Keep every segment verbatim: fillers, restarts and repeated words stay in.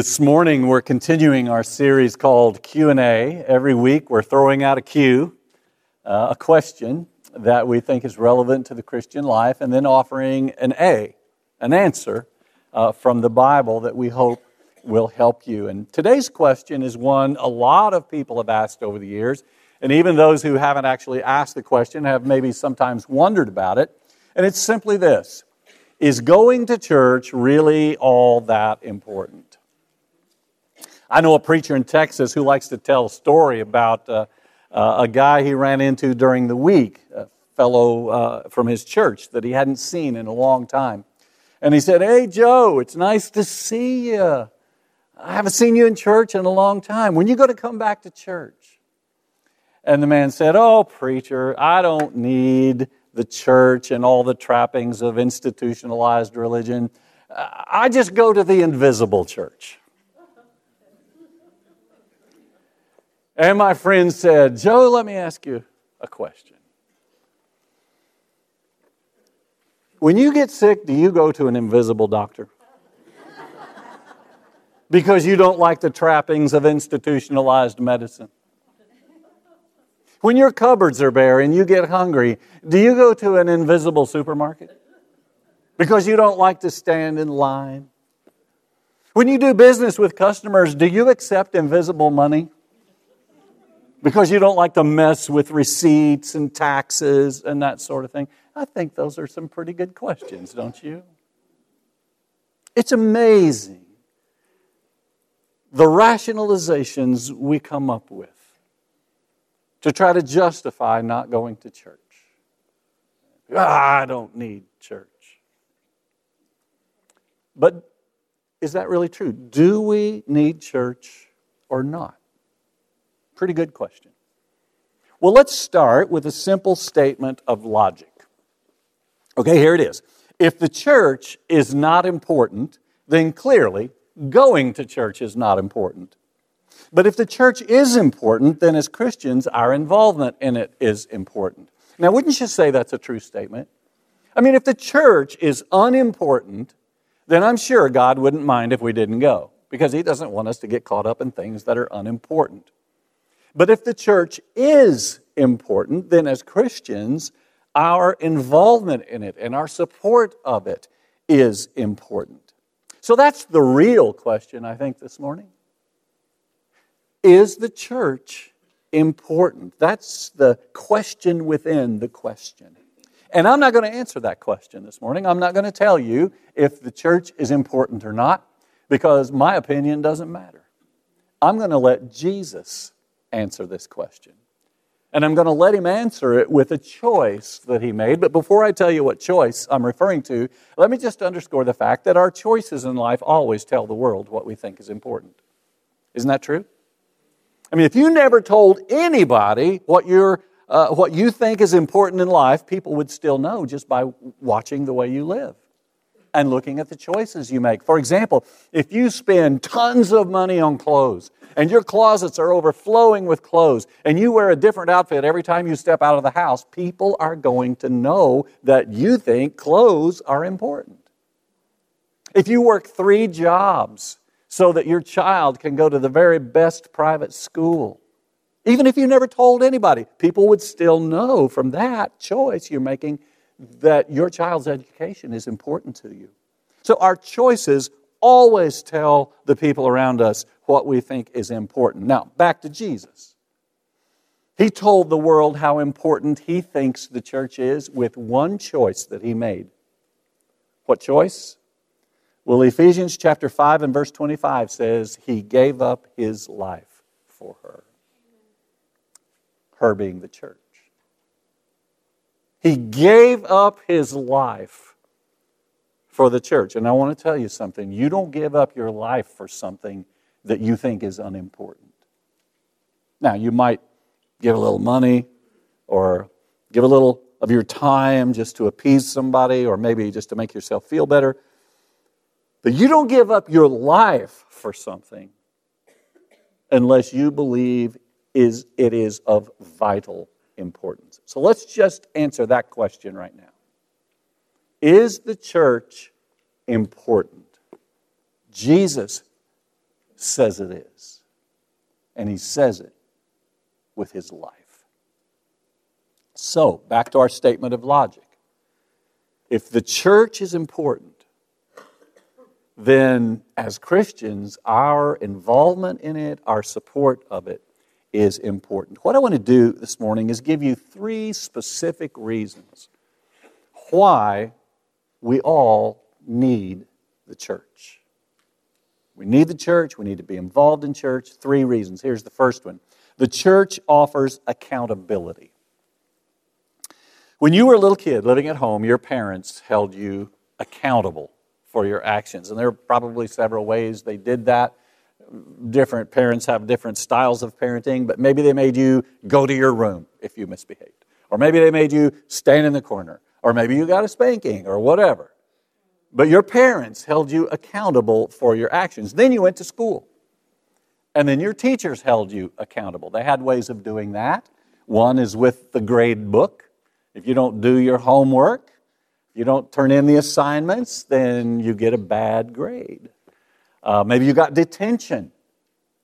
This morning, we're continuing our series called Q and A. Every week, we're throwing out a Q, uh, a question that we think is relevant to the Christian life, and then offering an A, an answer uh, from the Bible that we hope will help you. And today's question is one a lot of people have asked over the years, and even those who haven't actually asked the question have maybe sometimes wondered about it. And it's simply this: is going to church really all that important? I know a preacher in Texas who likes to tell a story about uh, uh, a guy he ran into during the week, a fellow uh, from his church that he hadn't seen in a long time. And he said, "Hey, Joe, it's nice to see you. I haven't seen you in church in a long time. When are you going to come back to church?" And the man said, "Oh, preacher, I don't need the church and all the trappings of institutionalized religion. I just go to the invisible church." And my friend said, "Joe, let me ask you a question. When you get sick, do you go to an invisible doctor? Because you don't like the trappings of institutionalized medicine. When your cupboards are bare and you get hungry, do you go to an invisible supermarket? Because you don't like to stand in line. When you do business with customers, do you accept invisible money? Because you don't like to mess with receipts and taxes and that sort of thing." I think those are some pretty good questions, don't you? It's amazing the rationalizations we come up with to try to justify not going to church. "Ah, I don't need church." But is that really true? Do we need church or not? Pretty good question. Well, let's start with a simple statement of logic. Okay, here it is. If the church is not important, then clearly going to church is not important. But if the church is important, then as Christians, our involvement in it is important. Now, wouldn't you say that's a true statement? I mean, if the church is unimportant, then I'm sure God wouldn't mind if we didn't go, because He doesn't want us to get caught up in things that are unimportant. But if the church is important, then as Christians, our involvement in it and our support of it is important. So that's the real question, I think, this morning. Is the church important? That's the question within the question. And I'm not going to answer that question this morning. I'm not going to tell you if the church is important or not, because my opinion doesn't matter. I'm going to let Jesus answer this question. And I'm going to let Him answer it with a choice that He made. But before I tell you what choice I'm referring to, let me just underscore the fact that our choices in life always tell the world what we think is important. Isn't that true? I mean, if you never told anybody what you're, uh, what you think is important in life, people would still know just by watching the way you live and looking at the choices you make. For example, if you spend tons of money on clothes and your closets are overflowing with clothes and you wear a different outfit every time you step out of the house, people are going to know that you think clothes are important. If you work three jobs so that your child can go to the very best private school, even if you never told anybody, people would still know from that choice you're making that your child's education is important to you. So our choices always tell the people around us what we think is important. Now, back to Jesus. He told the world how important He thinks the church is with one choice that He made. What choice? Well, Ephesians chapter five and verse twenty-five says, He gave up His life for her. Her being the church. He gave up His life for the church. And I want to tell you something. You don't give up your life for something that you think is unimportant. Now, you might give a little money or give a little of your time just to appease somebody or maybe just to make yourself feel better. But you don't give up your life for something unless you believe is it is of vital importance. So let's just answer that question right now. Is the church important? Jesus says it is. And he says it with his life. So, back to our statement of logic. If the church is important, then as Christians, our involvement in it, our support of it, is important. What I want to do this morning is give you three specific reasons why we all need the church. We need the church. We need to be involved in church. Three reasons. Here's the first one. The church offers accountability. When you were a little kid living at home, your parents held you accountable for your actions. And there are probably several ways they did that. Different parents have different styles of parenting, but maybe they made you go to your room if you misbehaved. Or maybe they made you stand in the corner. Or maybe you got a spanking or whatever. But your parents held you accountable for your actions. Then you went to school. And then your teachers held you accountable. They had ways of doing that. One is with the grade book. If you don't do your homework, if you don't turn in the assignments, then you get a bad grade. Uh, maybe you got detention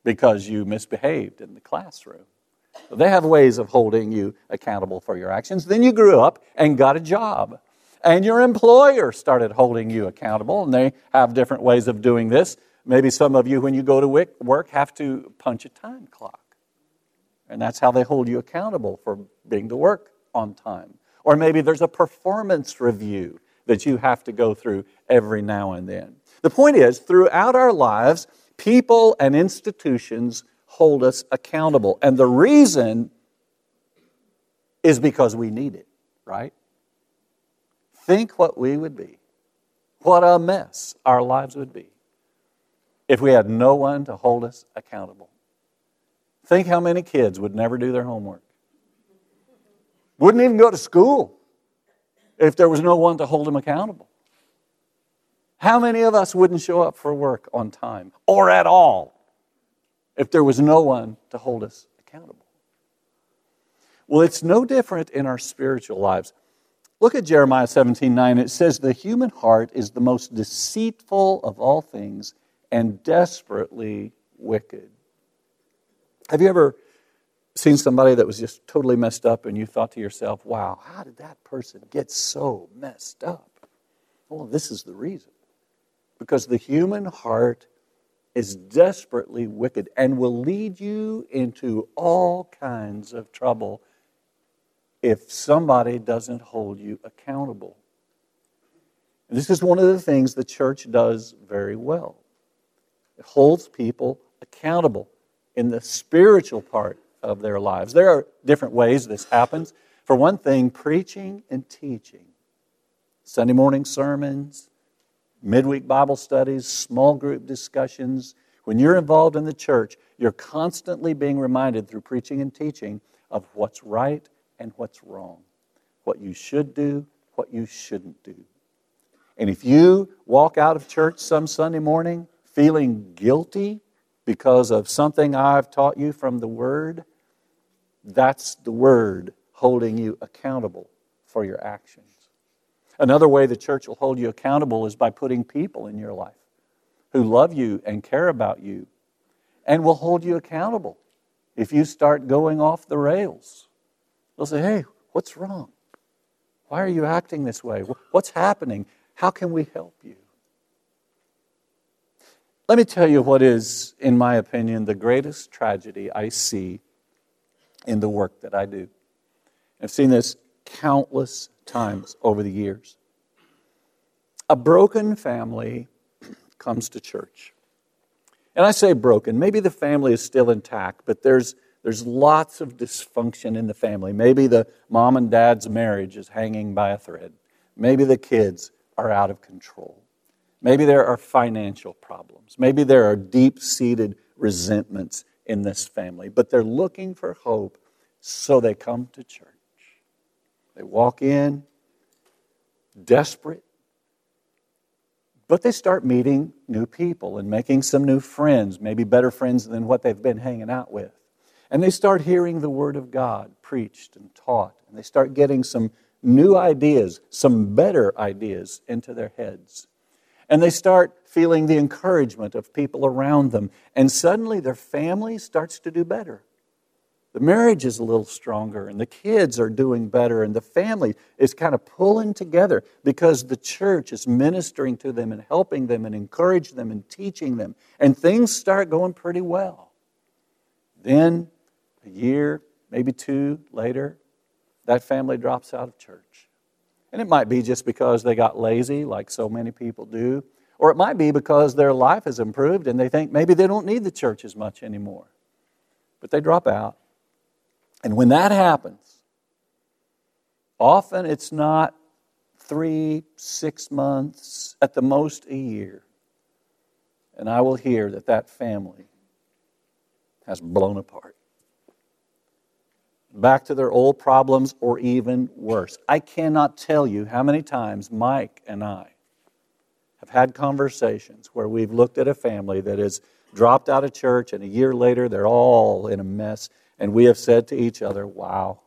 because you misbehaved in the classroom. So they have ways of holding you accountable for your actions. Then you grew up and got a job. And your employer started holding you accountable, and they have different ways of doing this. Maybe some of you, when you go to work, have to punch a time clock. And that's how they hold you accountable for being to work on time. Or maybe there's a performance review that you have to go through every now and then. The point is, throughout our lives, people and institutions hold us accountable. And the reason is because we need it, right? Think what we would be. What a mess our lives would be if we had no one to hold us accountable. Think how many kids would never do their homework. Wouldn't even go to school if there was no one to hold them accountable. How many of us wouldn't show up for work on time or at all if there was no one to hold us accountable? Well, it's no different in our spiritual lives. Look at Jeremiah seventeen nine. It says, "The human heart is the most deceitful of all things and desperately wicked." Have you ever seen somebody that was just totally messed up and you thought to yourself, wow, how did that person get so messed up? Well, this is the reason. Because the human heart is desperately wicked and will lead you into all kinds of trouble if somebody doesn't hold you accountable. And this is one of the things the church does very well. It holds people accountable in the spiritual part of their lives. There are different ways this happens. For one thing, preaching and teaching. Sunday morning sermons, midweek Bible studies, small group discussions. When you're involved in the church, you're constantly being reminded through preaching and teaching of what's right and what's wrong, what you should do, what you shouldn't do. And if you walk out of church some Sunday morning feeling guilty because of something I've taught you from the Word, that's the Word holding you accountable for your actions. Another way the church will hold you accountable is by putting people in your life who love you and care about you and will hold you accountable if you start going off the rails. They'll say, hey, what's wrong? Why are you acting this way? What's happening? How can we help you? Let me tell you what is, in my opinion, the greatest tragedy I see in the work that I do. I've seen this countless times over the years. A broken family comes to church. And I say broken. Maybe the family is still intact, but there's there's lots of dysfunction in the family. Maybe the mom and dad's marriage is hanging by a thread. Maybe the kids are out of control. Maybe there are financial problems. Maybe there are deep-seated resentments in this family. But they're looking for hope, so they come to church. They walk in, desperate, but they start meeting new people and making some new friends, maybe better friends than what they've been hanging out with. And they start hearing the Word of God preached and taught, and they start getting some new ideas, some better ideas into their heads. and they start feeling the encouragement of people around them, and suddenly their family starts to do better. The marriage is a little stronger, and the kids are doing better, and the family is kind of pulling together because the church is ministering to them and helping them and encouraging them and teaching them, and things start going pretty well. Then, a year, maybe two later, that family drops out of church. And it might be just because they got lazy, like so many people do, or it might be because their life has improved and they think maybe they don't need the church as much anymore. But they drop out. And when that happens, often it's not three, six months, at the most a year. And I will hear that that family has blown apart. Back to their old problems or even worse. I cannot tell you how many times Mike and I have had conversations where we've looked at a family that has dropped out of church and a year later they're all in a mess, and we have said to each other, wow,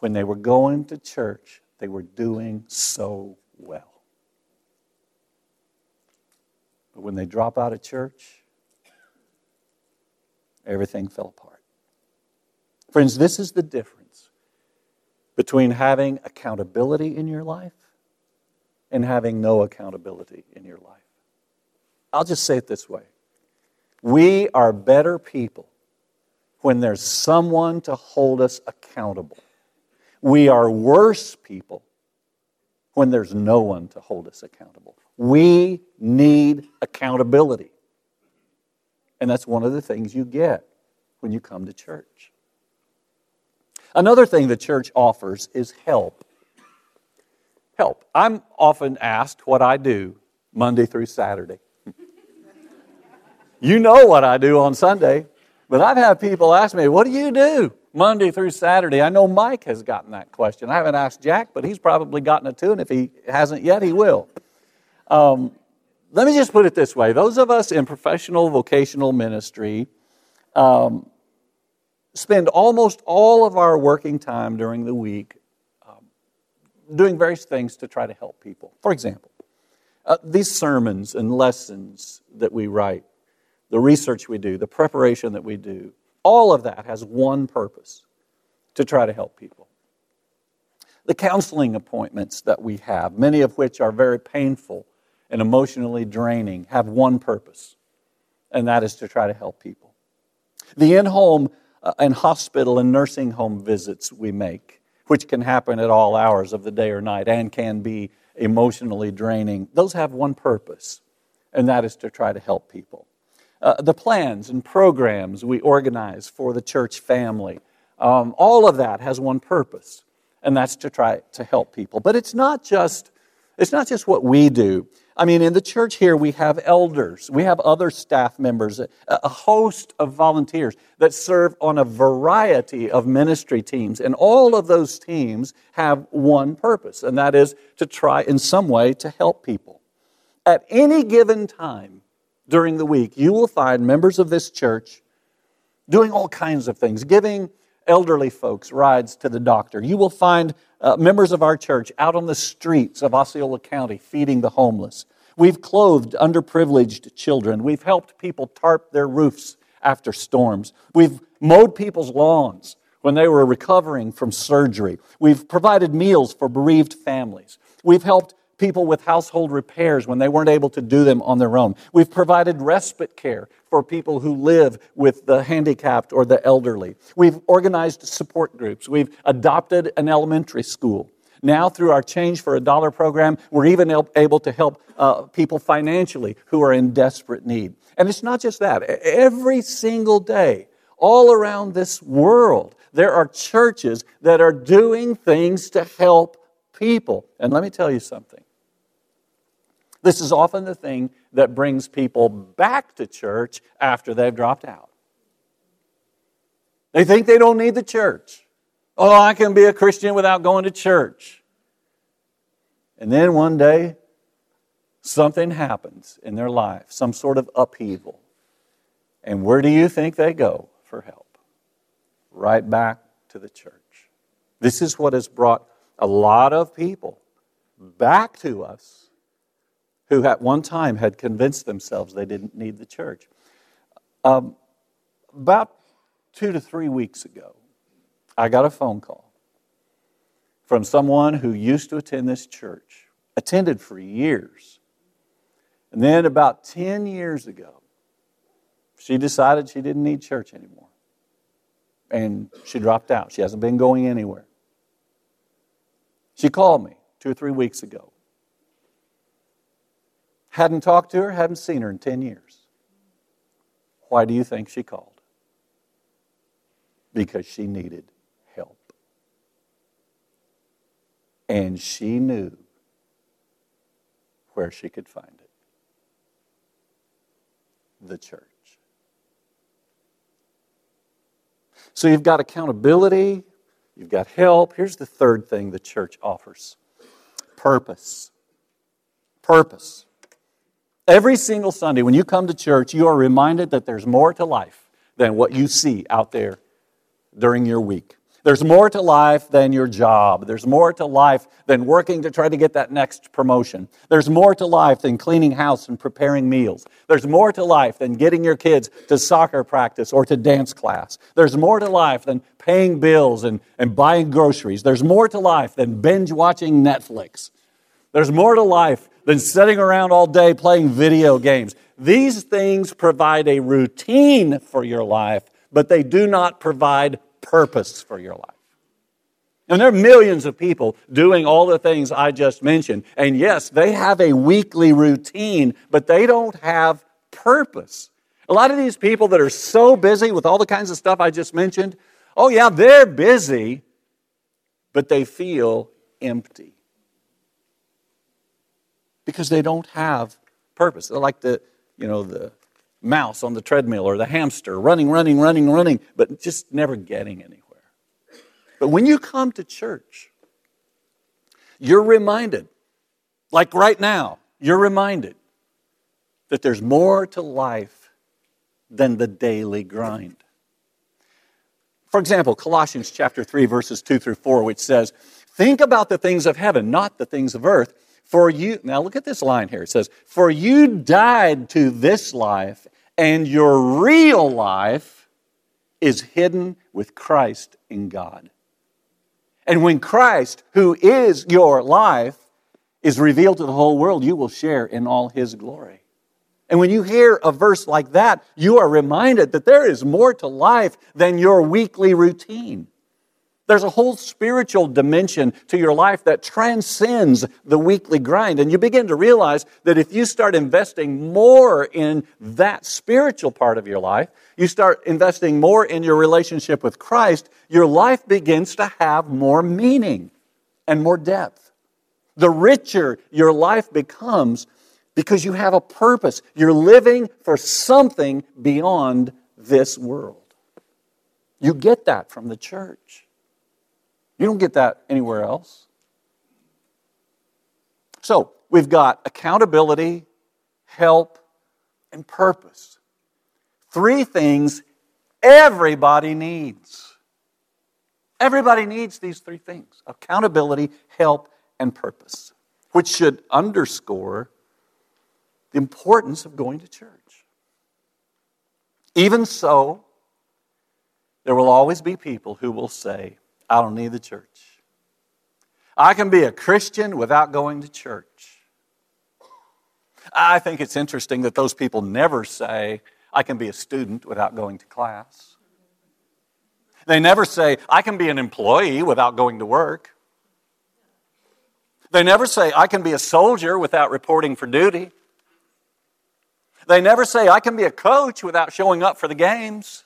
when they were going to church, they were doing so well. But when they drop out of church, everything fell apart. Friends, this is the difference between having accountability in your life and having no accountability in your life. I'll just say it this way. We are better people when there's someone to hold us accountable. We are worse people when there's no one to hold us accountable. We need accountability. And that's one of the things you get when you come to church. Another thing the church offers is help. Help. I'm often asked what I do Monday through Saturday. You know what I do on Sunday, but I've had people ask me, what do you do Monday through Saturday? I know Mike has gotten that question. I haven't asked Jack, but he's probably gotten it too, and if he hasn't yet, he will. Um, let me just put it this way. Those of us in professional vocational ministry um spend almost all of our working time during the week um, doing various things to try to help people. For example, uh, these sermons and lessons that we write, the research we do, the preparation that we do, all of that has one purpose: to try to help people. The counseling appointments that we have, many of which are very painful and emotionally draining, have one purpose, and that is to try to help people. The in-home Uh, and hospital and nursing home visits we make, which can happen at all hours of the day or night and can be emotionally draining, those have one purpose, and that is to try to help people. Uh, the plans and programs we organize for the church family, um, all of that has one purpose, and that's to try to help people. But it's not just it's not just what we do. I mean, in the church here, we have elders, we have other staff members, a host of volunteers that serve on a variety of ministry teams. And all of those teams have one purpose, and that is to try in some way to help people. At any given time during the week, you will find members of this church doing all kinds of things, giving elderly folks rides to the doctor. You will find uh, members of our church out on the streets of Osceola County feeding the homeless. We've clothed underprivileged children. We've helped people tarp their roofs after storms. We've mowed people's lawns when they were recovering from surgery. We've provided meals for bereaved families. We've helped people with household repairs when they weren't able to do them on their own. We've provided respite care for people who live with the handicapped or the elderly. We've organized support groups. We've adopted an elementary school. Now, through our Change for a Dollar program, we're even able to help uh, people financially who are in desperate need. And it's not just that. Every single day, all around this world, there are churches that are doing things to help people. And let me tell you something. This is often the thing that brings people back to church after they've dropped out. They think they don't need the church. Oh, I can be a Christian without going to church. And then one day, something happens in their life, some sort of upheaval. And where do you think they go for help? Right back to the church. This is what has brought a lot of people back to us who at one time had convinced themselves they didn't need the church. Um, about two to three weeks ago, I got a phone call from someone who used to attend this church, attended for years. And then about ten years ago, she decided she didn't need church anymore. And she dropped out. She hasn't been going anywhere. She called me two or three weeks ago. Hadn't talked to her, hadn't seen her in ten years. Why do you think she called? Because she needed help. And she knew where she could find it. The church. So you've got accountability, you've got help. Here's the third thing the church offers. Purpose. Purpose. Every single Sunday when you come to church, you are reminded that there's more to life than what you see out there during your week. There's more to life than your job. There's more to life than working to try to get that next promotion. There's more to life than cleaning house and preparing meals. There's more to life than getting your kids to soccer practice or to dance class. There's more to life than paying bills and, and buying groceries. There's more to life than binge-watching Netflix. There's more to life than sitting around all day playing video games. These things provide a routine for your life, but they do not provide purpose for your life. And there are millions of people doing all the things I just mentioned. And yes, they have a weekly routine, but they don't have purpose. A lot of these people that are so busy with all the kinds of stuff I just mentioned, oh yeah, they're busy, but they feel empty. Because they don't have purpose. They're like the, you know, the mouse on the treadmill or the hamster running, running, running, running, but just never getting anywhere. But when you come to church, you're reminded, like right now, you're reminded that there's more to life than the daily grind. For example, Colossians chapter three, verses two through four, which says, think about the things of heaven, not the things of earth. For you, now look at this line here. It says, for you died to this life, and your real life is hidden with Christ in God. And when Christ, who is your life, is revealed to the whole world, you will share in all his glory. And when you hear a verse like that, you are reminded that there is more to life than your weekly routine. There's a whole spiritual dimension to your life that transcends the weekly grind. And you begin to realize that if you start investing more in that spiritual part of your life, you start investing more in your relationship with Christ, your life begins to have more meaning and more depth. The richer your life becomes because you have a purpose. You're living for something beyond this world. You get that from the church. You don't get that anywhere else. So, we've got accountability, help, and purpose. Three things everybody needs. Everybody needs these three things. Accountability, help, and purpose. Which should underscore the importance of going to church. Even so, there will always be people who will say, I don't need the church. I can be a Christian without going to church. I think it's interesting that those people never say, I can be a student without going to class. They never say, I can be an employee without going to work. They never say, I can be a soldier without reporting for duty. They never say, I can be a coach without showing up for the games.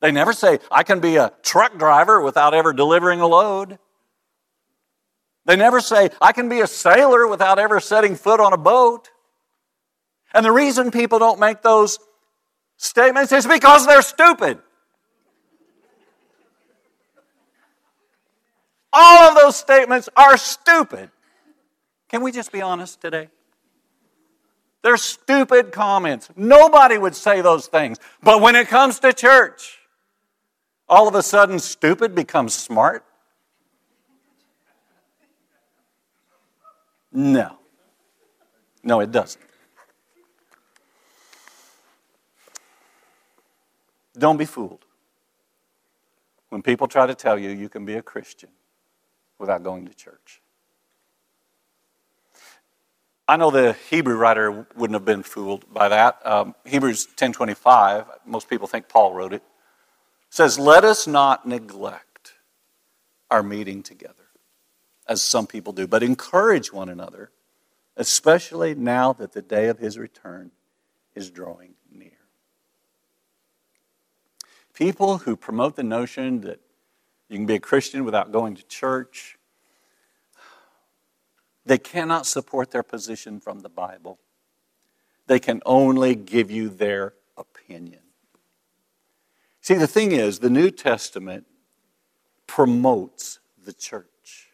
They never say, I can be a truck driver without ever delivering a load. They never say, I can be a sailor without ever setting foot on a boat. And the reason people don't make those statements is because they're stupid. All of those statements are stupid. Can we just be honest today? They're stupid comments. Nobody would say those things. But when it comes to church, all of a sudden, stupid becomes smart? No. No, it doesn't. Don't be fooled when people try to tell you you can be a Christian without going to church. I know the Hebrew writer wouldn't have been fooled by that. Um, Hebrews ten twenty-five, most people think Paul wrote it, says, "Let us not neglect our meeting together, as some people do, but encourage one another, especially now that the day of his return is drawing near." People who promote the notion that you can be a Christian without going to church, they cannot support their position from the Bible. They can only give you their opinion. See, the thing is, the New Testament promotes the church.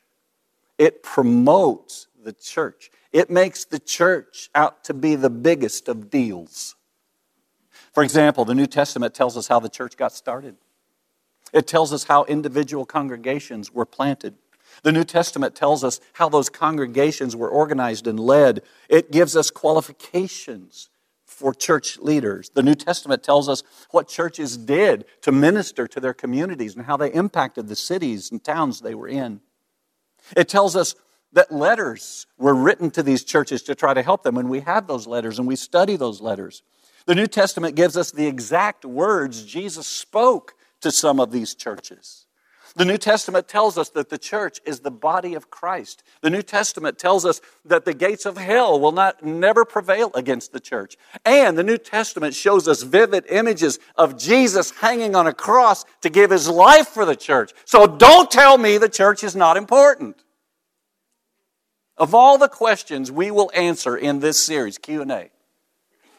It promotes the church. It makes the church out to be the biggest of deals. For example, the New Testament tells us how the church got started. It tells us how individual congregations were planted. The New Testament tells us how those congregations were organized and led. It gives us qualifications for church leaders. The New Testament tells us what churches did to minister to their communities and how they impacted the cities and towns they were in. It tells us that letters were written to these churches to try to help them, and we have those letters and we study those letters. The New Testament gives us the exact words Jesus spoke to some of these churches. The New Testament tells us that the church is the body of Christ. The New Testament tells us that the gates of hell will not never prevail against the church. And the New Testament shows us vivid images of Jesus hanging on a cross to give his life for the church. So don't tell me the church is not important. Of all the questions we will answer in this series, Q and A,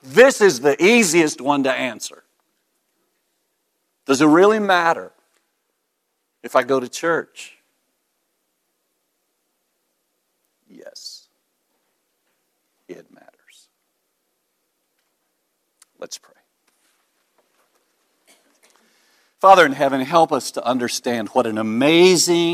this is the easiest one to answer. Does it really matter if I go to church? Yes, it matters. Let's pray. Father in heaven, help us to understand what an amazing